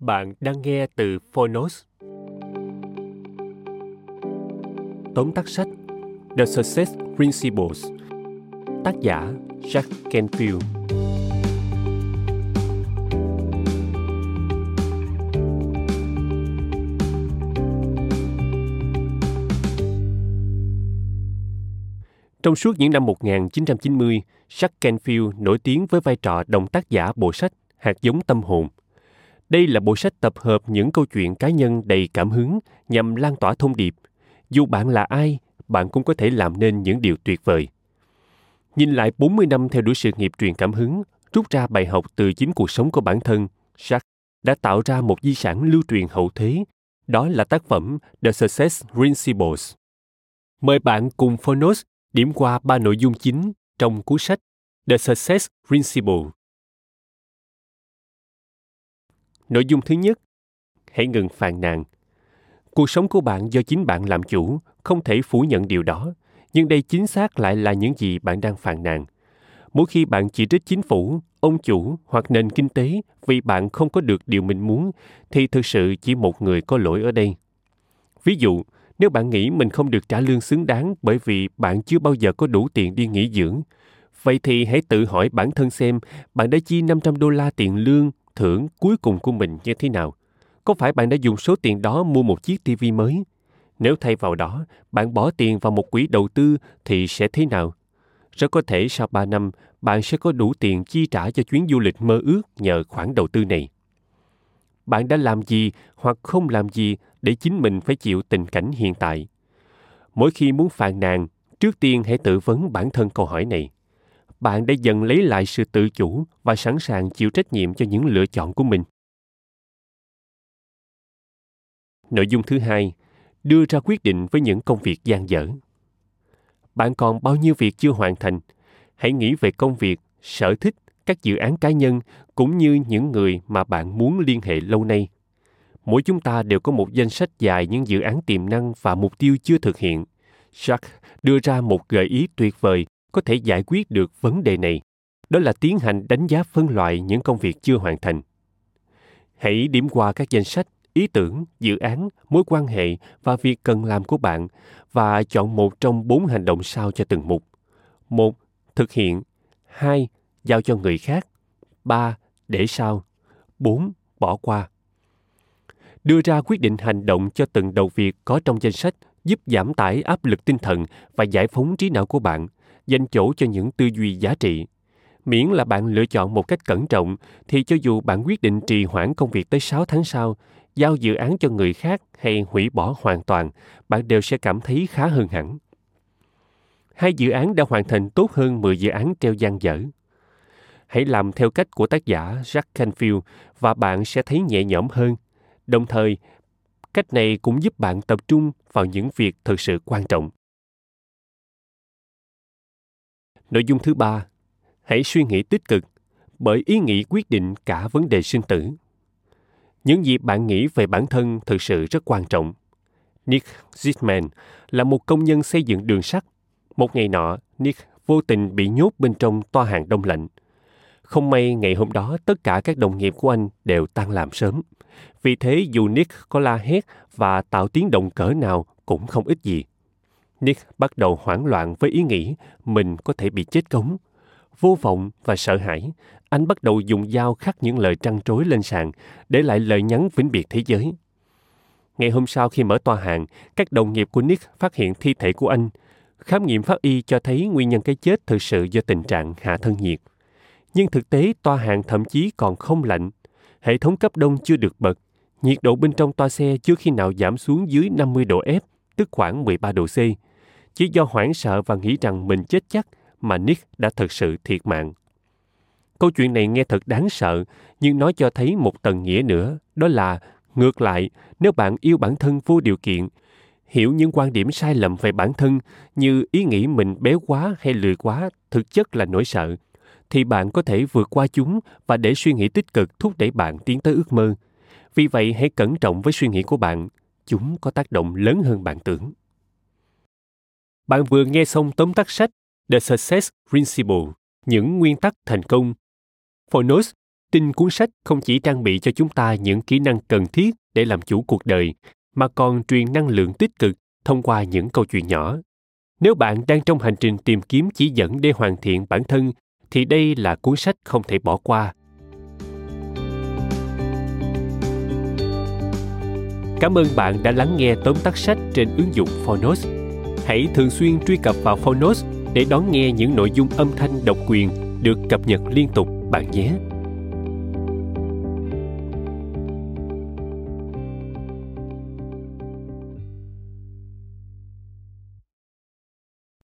Bạn đang nghe từ Fonos. Tóm tắt sách The Success Principles, tác giả Jack Canfield. Trong suốt những năm 1990, Jack Canfield nổi tiếng với vai trò đồng tác giả bộ sách Hạt giống tâm hồn. Đây là bộ sách tập hợp những câu chuyện cá nhân đầy cảm hứng nhằm lan tỏa thông điệp. Dù bạn là ai, bạn cũng có thể làm nên những điều tuyệt vời. Nhìn lại 40 năm theo đuổi sự nghiệp truyền cảm hứng, rút ra bài học từ chính cuộc sống của bản thân, Jack đã tạo ra một di sản lưu truyền hậu thế. Đó là tác phẩm The Success Principles. Mời bạn cùng Fonos điểm qua 3 nội dung chính trong cuốn sách The Success Principles. Nội dung thứ nhất, hãy ngừng phàn nàn. Cuộc sống của bạn do chính bạn làm chủ, không thể phủ nhận điều đó, nhưng đây chính xác lại là những gì bạn đang phàn nàn. Mỗi khi bạn chỉ trích chính phủ, ông chủ hoặc nền kinh tế vì bạn không có được điều mình muốn, thì thực sự chỉ một người có lỗi ở đây. Ví dụ, nếu bạn nghĩ mình không được trả lương xứng đáng bởi vì bạn chưa bao giờ có đủ tiền đi nghỉ dưỡng, vậy thì hãy tự hỏi bản thân xem bạn đã chi $500 tiền lương thưởng cuối cùng của mình như thế nào? Có phải bạn đã dùng số tiền đó mua một chiếc TV mới? Nếu thay vào đó, bạn bỏ tiền vào một quỹ đầu tư thì sẽ thế nào? Rất có thể sau 3 năm, bạn sẽ có đủ tiền chi trả cho chuyến du lịch mơ ước nhờ khoản đầu tư này. Bạn đã làm gì hoặc không làm gì để chính mình phải chịu tình cảnh hiện tại? Mỗi khi muốn phàn nàn, trước tiên hãy tự vấn bản thân câu hỏi này. Bạn đã dần lấy lại sự tự chủ và sẵn sàng chịu trách nhiệm cho những lựa chọn của mình. Nội dung thứ hai, đưa ra quyết định với những công việc dang dở. Bạn còn bao nhiêu việc chưa hoàn thành? Hãy nghĩ về công việc, sở thích, các dự án cá nhân cũng như những người mà bạn muốn liên hệ lâu nay. Mỗi chúng ta đều có một danh sách dài những dự án tiềm năng và mục tiêu chưa thực hiện. Jack đưa ra một gợi ý tuyệt vời có thể giải quyết được vấn đề này, đó là tiến hành đánh giá phân loại những công việc chưa hoàn thành. Hãy điểm qua các danh sách, ý tưởng, dự án, mối quan hệ và việc cần làm của bạn và chọn một trong 4 hành động sau cho từng mục. 1. Thực hiện. 2. Giao cho người khác. 3. Để sau. 4. Bỏ qua. Đưa ra quyết định hành động cho từng đầu việc có trong danh sách giúp giảm tải áp lực tinh thần và giải phóng trí não của bạn, dành chỗ cho những tư duy giá trị. Miễn là bạn lựa chọn một cách cẩn trọng, thì cho dù bạn quyết định trì hoãn công việc tới 6 tháng sau, giao dự án cho người khác hay hủy bỏ hoàn toàn, bạn đều sẽ cảm thấy khá hơn hẳn. 2 dự án đã hoàn thành tốt hơn 10 dự án treo dang dở. Hãy làm theo cách của tác giả Jack Canfield và bạn sẽ thấy nhẹ nhõm hơn. Đồng thời, cách này cũng giúp bạn tập trung vào những việc thực sự quan trọng. Nội dung thứ 3, hãy suy nghĩ tích cực, bởi ý nghĩ quyết định cả vấn đề sinh tử. Những gì bạn nghĩ về bản thân thực sự rất quan trọng. Nick Zitman là một công nhân xây dựng đường sắt. Một ngày nọ, Nick vô tình bị nhốt bên trong toa hàng đông lạnh. Không may ngày hôm đó tất cả các đồng nghiệp của anh đều tan làm sớm. Vì thế dù Nick có la hét và tạo tiếng động cỡ nào cũng không ích gì. Nick bắt đầu hoảng loạn với ý nghĩ mình có thể bị chết cống. Vô vọng và sợ hãi, anh bắt đầu dùng dao khắc những lời trăn trối lên sàn, để lại lời nhắn vĩnh biệt thế giới. Ngày hôm sau khi mở tòa hàng, các đồng nghiệp của Nick phát hiện thi thể của anh. Khám nghiệm pháp y cho thấy nguyên nhân cái chết thực sự do tình trạng hạ thân nhiệt. Nhưng thực tế toa hàng thậm chí còn không lạnh, hệ thống cấp đông chưa được bật, nhiệt độ bên trong toa xe chưa khi nào giảm xuống dưới 50 độ F, tức khoảng 13 độ C. Chỉ do hoảng sợ và nghĩ rằng mình chết chắc mà Nick đã thực sự thiệt mạng. Câu chuyện này nghe thật đáng sợ, nhưng nó cho thấy một tầng nghĩa nữa, đó là ngược lại, nếu bạn yêu bản thân vô điều kiện, hiểu những quan điểm sai lầm về bản thân như ý nghĩ mình béo quá hay lười quá thực chất là nỗi sợ, thì bạn có thể vượt qua chúng và để suy nghĩ tích cực thúc đẩy bạn tiến tới ước mơ. Vì vậy, hãy cẩn trọng với suy nghĩ của bạn. Chúng có tác động lớn hơn bạn tưởng. Bạn vừa nghe xong tóm tắt sách The Success Principles, những nguyên tắc thành công. Fonos tin cuốn sách không chỉ trang bị cho chúng ta những kỹ năng cần thiết để làm chủ cuộc đời, mà còn truyền năng lượng tích cực thông qua những câu chuyện nhỏ. Nếu bạn đang trong hành trình tìm kiếm chỉ dẫn để hoàn thiện bản thân, thì đây là cuốn sách không thể bỏ qua. Cảm ơn bạn đã lắng nghe tóm tắt sách trên ứng dụng Fonos. Hãy thường xuyên truy cập vào Fonos để đón nghe những nội dung âm thanh độc quyền được cập nhật liên tục bạn nhé.